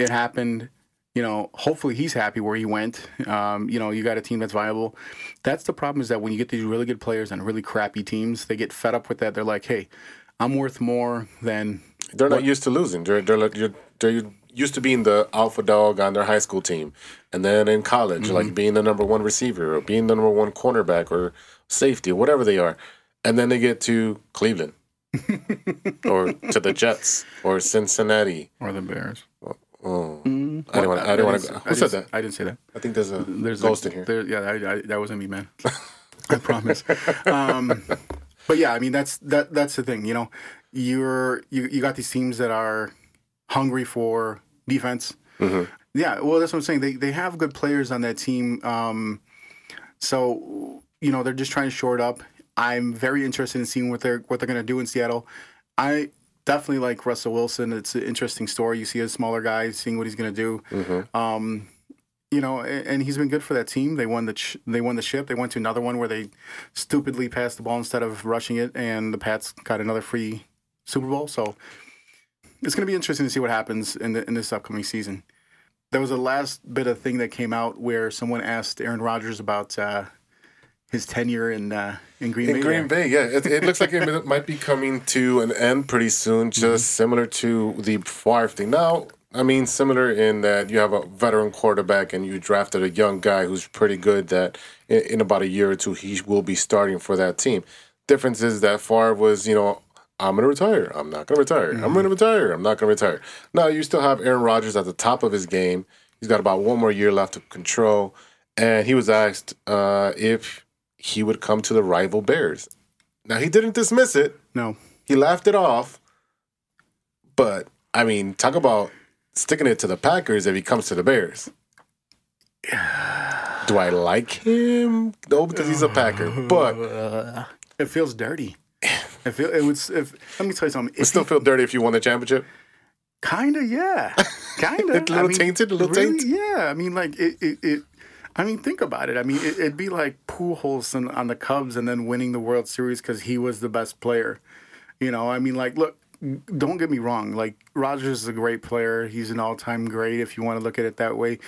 It happened. You know, hopefully he's happy where he went. Um, you know, you got a team that's viable. That's the problem is that when you get these really good players on really crappy teams, they get fed up with that. They're like, hey, I'm worth more than... They're what? Not used to losing. They're, they're, they're, they're used to being the alpha dog on their high school team. And then in college, mm-hmm. like being the number one receiver or being the number one cornerback or safety, whatever they are. And then they get to Cleveland or to the Jets or Cincinnati. Or the Bears. Well, Oh, mm. I don't want to. I don't want to. Who said that? I didn't say that. I think there's a there's ghost a, in here. There, yeah, I, I, that wasn't me, man. I promise. Um, but yeah, I mean that's that that's the thing. You know, you're you you got these teams that are hungry for defense. Mm-hmm. Yeah, well, that's what I'm saying. They they have good players on that team. Um, so, you know, they're just trying to shore it up. I'm very interested in seeing what they're what they're going to do in Seattle. I definitely like Russell Wilson. It's an interesting story. You see a smaller guy, seeing what he's going to do. Mm-hmm. Um, you know, and, and he's been good for that team. They won the ch- they won the ship. They went to another one where they stupidly passed the ball instead of rushing it, and the Pats got another free Super Bowl. So it's going to be interesting to see what happens in the, in this upcoming season. There was a last bit of thing that came out where someone asked Aaron Rodgers about uh, his tenure in uh, in Green in Bay. In Green Bay, yeah. It, it looks like it might be coming to an end pretty soon, just mm-hmm. similar to the Favre thing. Now, I mean, similar in that you have a veteran quarterback and you drafted a young guy who's pretty good that in, in about a year or two he will be starting for that team. Difference is that Favre was, you know, I'm going to retire. I'm not going to retire. Mm-hmm. I'm going to retire. I'm not going to retire. Now, you still have Aaron Rodgers at the top of his game. He's got about one more year left to control. And he was asked uh, if he would come to the rival Bears. Now, he didn't dismiss it. No. He laughed it off. But, I mean, talk about sticking it to the Packers if he comes to the Bears. Do I like him? No, because he's a Packer. But it feels dirty. If it, it was, if let me tell you something. It still he, feel dirty if you won the championship? Kinda, yeah. Kinda. A little I mean, tainted, a little really, tainted? Yeah. I mean, like, it, it, it, I mean, think about it. I mean, it, it'd be like Pujols on, on the Cubs and then winning the World Series because he was the best player. You know, I mean, like, look, don't get me wrong. Like, Rodgers is a great player. He's an all-time great if you want to look at it that way.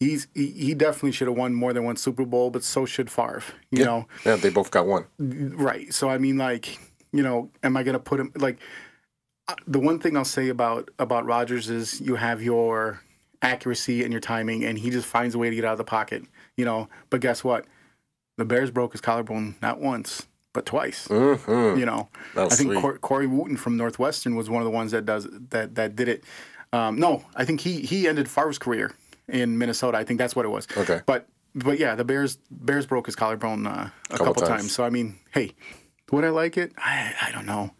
He's he, he definitely should have won more than one Super Bowl, but so should Favre, you yeah. know? Yeah, they both got one. Right. So, I mean, like, you know, am I going to put him, like, the one thing I'll say about, about Rodgers is you have your accuracy and your timing, and he just finds a way to get out of the pocket, you know. But guess what? The Bears broke his collarbone not once, but twice, mm-hmm. you know. That's I think sweet. Cor- Corey Wooten from Northwestern was one of the ones that does that that did it. Um, no, I think he, he ended Favre's career in Minnesota. I think that's what it was. Okay. But, but yeah, the Bears Bears broke his collarbone uh, a couple, couple times. times. So, I mean, hey. Would I like it? I I don't know.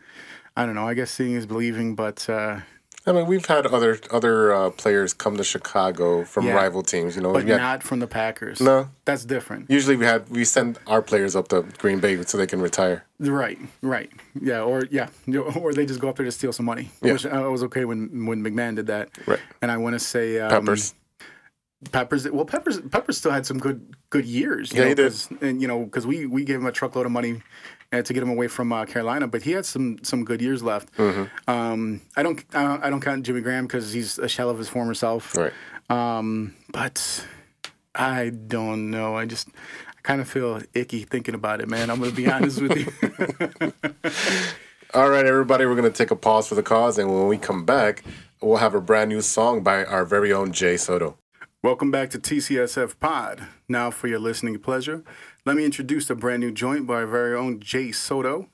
I don't know. I guess seeing is believing, but... Uh, I mean, we've had other other uh, players come to Chicago from yeah, rival teams, you know. But not had, from the Packers. No. That's different. Usually we had we send our players up to Green Bay so they can retire. Right, right. Yeah, or yeah, or they just go up there to steal some money, yeah. which I was okay when, when McMahon did that. Right. And I want to say... Um, Peppers. Peppers, well, Peppers, Peppers still had some good good years. You yeah, know, he did. Cause, and you know, because we, we gave him a truckload of money uh, to get him away from uh, Carolina, but he had some some good years left. Mm-hmm. Um, I don't I don't count Jimmy Graham because he's a shell of his former self. Right. Um, but I don't know. I just I kind of feel icky thinking about it, man. I'm going to be honest with you. All right, everybody, we're going to take a pause for the cause, and when we come back, we'll have a brand new song by our very own Jay Soto. Welcome back to T C S F Pod. Now for your listening pleasure, let me introduce a brand new joint by our very own Jay Soto.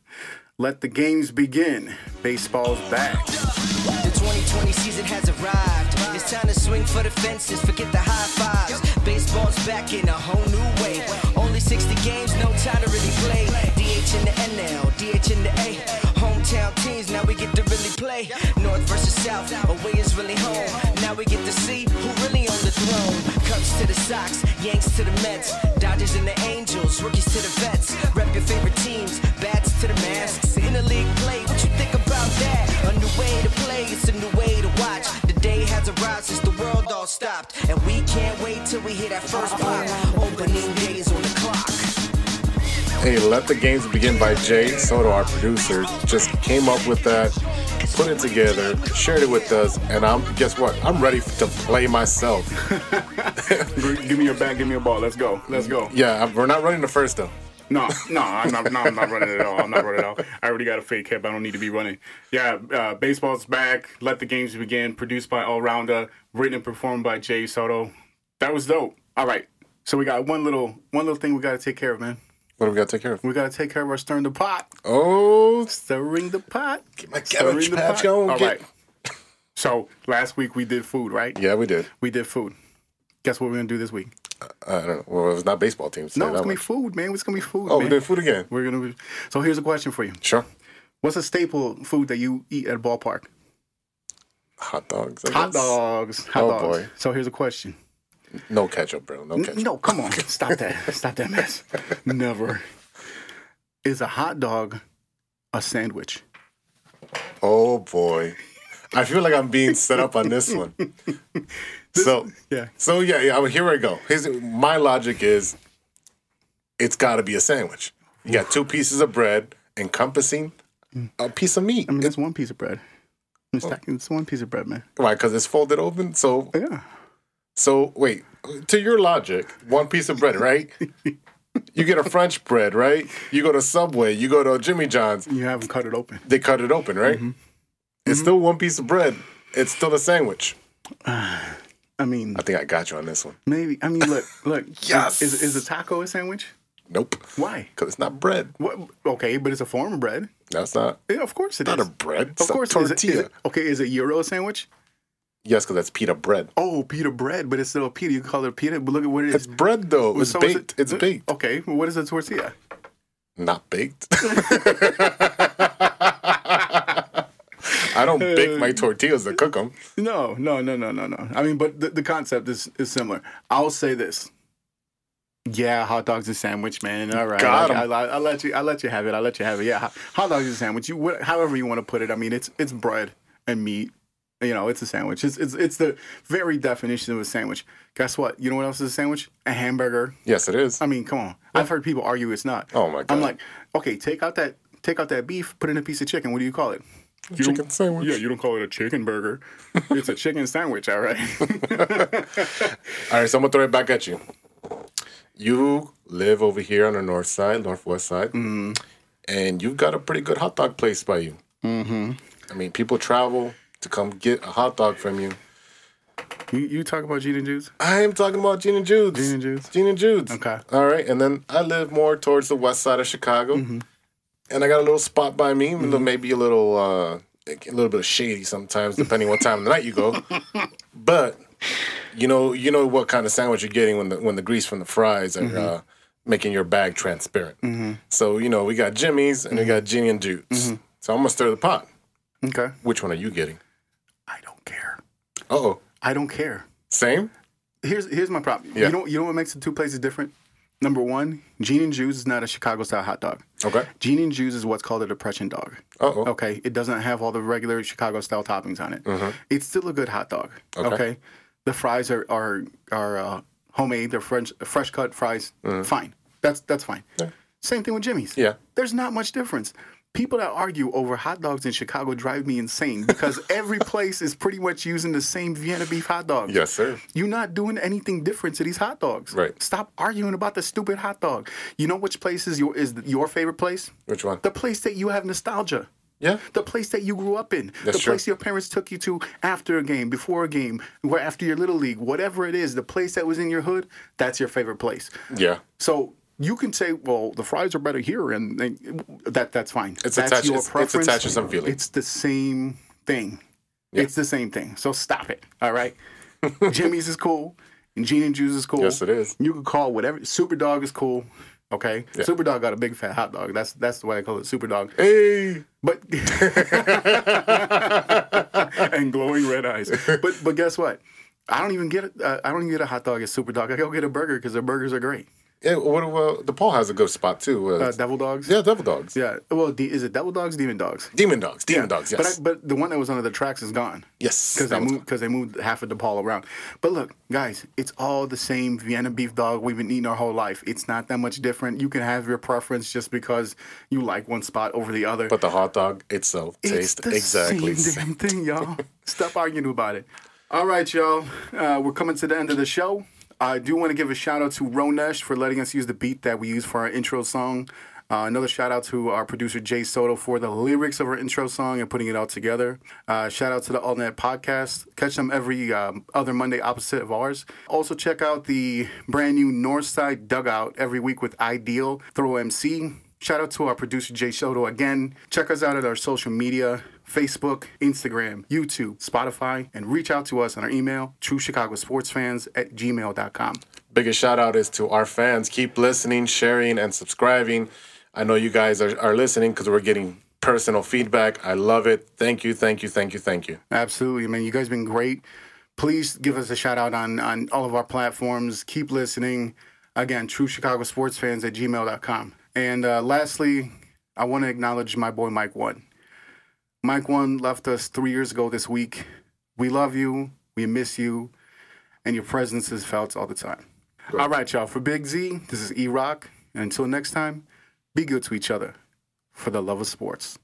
Let the games begin. Baseball's back. The twenty twenty season has arrived. It's time to swing for the fences. Forget the high fives. Baseball's back in a whole new way. Only sixty games, no time to really play. D H in the N L, D H in the A. Hometown teams, now we get to really play. North versus South, away is really home. Now we get to see who really owns the throne. Cubs to the Sox, Yanks to the Mets, Dodgers and the Angels, rookies to the vets. Rep your favorite teams, bats to the masks. Interleague play, what you think about that? A new way to play, it's a new way to watch. The day has arrived since the world all stopped, and we can't wait till we hit that first pop. Opening days on the clock. Hey, Let the Games Begin by Jay Soto, our producer, just came up with that, put it together, shared it with us, and I'm guess what? I'm ready to play myself. Give me your bat, give me a ball. Let's go. Let's go. Yeah, I'm, we're not running the first, though. No, no, I'm not, no, I'm not running at all. I'm not running at all. I already got a fake hip. I don't need to be running. Yeah, uh, baseball's back. Let the Games Begin. Produced by All Rounder. Written and performed by Jay Soto. That was dope. All right. So we got one little, one little thing we got to take care of, man. What do we got to take care of? We got to take care of our stirring the pot. Oh. Stirring the pot. Get my cabbage patch on. All right. So last week we did food, right? Yeah, we did. We did food. Guess what we're going to do this week? Uh, I don't know. Well, it's not baseball teams. No, it's going to be food, man. It's going to be food, Oh, man. We're doing food again. We're gonna be... So here's a question for you. Sure. What's a staple food that you eat at a ballpark? Hot dogs. I hot guess. dogs. Hot oh, dogs. Boy. So here's a question. No ketchup, bro. No ketchup. No, come on. Stop that. Stop that mess. Never. Is a hot dog a sandwich? Oh, boy. I feel like I'm being set up on this one. This, so, yeah. So, yeah, yeah, here I go. Here's, my logic is it's got to be a sandwich. You got two pieces of bread encompassing a piece of meat. I mean, it's one piece of bread. It's, oh. it's one piece of bread, man. Why? Because it's folded open? So, yeah. So, wait. To your logic, one piece of bread, right? You get a French bread, right? You go to Subway. You go to Jimmy John's. You have them cut it open. They cut it open, right? Mm-hmm. It's mm-hmm. still one piece of bread. It's still a sandwich. Uh, I mean... I think I got you on this one. Maybe. I mean, look. look. Yes! Is, is, is a taco a sandwich? Nope. Why? Because it's not bread. What? Okay, but it's a form of bread. That's not... Yeah, of course it not is. Not a bread. It's of course a tortilla. Is it, is it, okay, is a gyro a sandwich? Yes, because that's pita bread. Oh, pita bread, but it's still a pita. You call it a pita, but look at what it is. It's bread, though. It's so baked. It, it's baked. Okay, well, what is a tortilla? Not baked. I don't bake my tortillas to cook them. No, no, no, no, no, no. I mean, but the, the concept is, is similar. I'll say this. Yeah, hot dog's a sandwich, man. All right, got him. I, I, I let you. I let you have it. I let you have it. Yeah, hot dog's a sandwich. You, wh- however you want to put it. I mean, it's it's bread and meat. You know, it's a sandwich. It's it's it's the very definition of a sandwich. Guess what? You know what else is a sandwich? A hamburger. Yes, it is. I mean, come on. Yeah. I've heard people argue it's not. Oh my god. I'm like, okay, take out that take out that beef, put in a piece of chicken. What do you call it? You chicken sandwich. Yeah, you don't call it a chicken burger. It's a chicken sandwich. All right. All right. So I'm gonna throw it back at you. You live over here on the north side, northwest side, mm. and you've got a pretty good hot dog place by you. Mm-hmm. I mean, people travel to come get a hot dog from you. You, you talking about Gene and Jude's? I am talking about Gene and Jude's. Gene and Jude's. Gene and Jude's. Okay. All right, and then I live more towards the west side of Chicago, mm-hmm. and I got a little spot by me, mm-hmm. maybe a little, uh, a little bit of shady sometimes, depending what time of the night you go, but. You know, you know what kind of sandwich you're getting when the when the grease from the fries are mm-hmm. uh, making your bag transparent. Mm-hmm. So you know we got Jimmy's and mm-hmm. we got Gene and Jude's. Mm-hmm. So I'm gonna stir the pot. Okay. Which one are you getting? I don't care. Uh oh. I don't care. Same. Here's here's my problem. Yeah. You know you know what makes the two places different? Number one, Gene and Jude's is not a Chicago style hot dog. Okay. Gene and Jude's is what's called a depression dog. Uh oh. Okay. It doesn't have all the regular Chicago style toppings on it. Mm-hmm. It's still a good hot dog. Okay. okay? The fries are are are uh, homemade. They're French, fresh cut fries. Mm. Fine, that's that's fine. Yeah. Same thing with Jimmy's. Yeah, there's not much difference. People that argue over hot dogs in Chicago drive me insane because every place is pretty much using the same Vienna beef hot dogs. Yes, sir. You're not doing anything different to these hot dogs. Right. Stop arguing about the stupid hot dog. You know which place is your is your favorite place? Which one? The place that you have nostalgia. Yeah. The place that you grew up in. That's the place true. Your parents took you to after a game, before a game, or after your little league, whatever it is, the place that was in your hood, that's your favorite place. Yeah. So you can say, well, the fries are better here, and, and that that's fine. It's that's attached, your it's, preference. It's attached to some feeling. It's the same thing. Yeah. It's the same thing. So stop it. All right? Jimmy's is cool. And Gene and Juice is cool. Yes, it is. You can call whatever. Superdog is cool. Okay, yeah. Superdog got a big fat hot dog. That's that's why I call it Superdog. Hey, but and glowing red eyes. But but guess what? I don't even get a, uh, I don't even get a hot dog at Superdog. I go get a burger because their burgers are great. Yeah, what well, uh, the Paul has a good spot too. Uh, uh, Devil Dogs. Yeah, Devil Dogs. Yeah. Well, d- is it Devil Dogs? Demon Dogs. Demon Dogs. Demon yeah. Dogs. Yes. But I, but the one that was under the tracks is gone. Yes. Because they moved because they moved half of the Paul around. But look, guys, it's all the same Vienna beef dog we've been eating our whole life. It's not that much different. You can have your preference just because you like one spot over the other. But the hot dog itself it's tastes the exactly the same, same thing, y'all. Stop arguing about it. All right, y'all. Uh, we're coming to the end of the show. I do want to give a shout-out to Ronesh for letting us use the beat that we use for our intro song. Uh, another shout-out to our producer, Jay Soto, for the lyrics of our intro song and putting it all together. Uh, shout-out to the AllNet Podcast. Catch them every um, other Monday opposite of ours. Also, check out the brand-new Northside Dugout every week with Ideal Throw M C. Shout-out to our producer, Jay Soto, again. Check us out at our social media, Facebook, Instagram, YouTube, Spotify, and reach out to us on our email, true chicago sports fans at gmail dot com. Biggest shout out is to our fans. Keep listening, sharing, and subscribing. I know you guys are, are listening because we're getting personal feedback. I love it. Thank you, thank you, thank you, thank you. Absolutely, man. You guys have been great. Please give us a shout out on, on all of our platforms. Keep listening. Again, true chicago sports fans at gmail dot com. And uh, lastly, I want to acknowledge my boy Mike One. Mike One left us three years ago this week. We love you. We miss you. And your presence is felt all the time. Great. All right, y'all. For Big Z, this is E-Rock. And until next time, be good to each other. For the love of sports.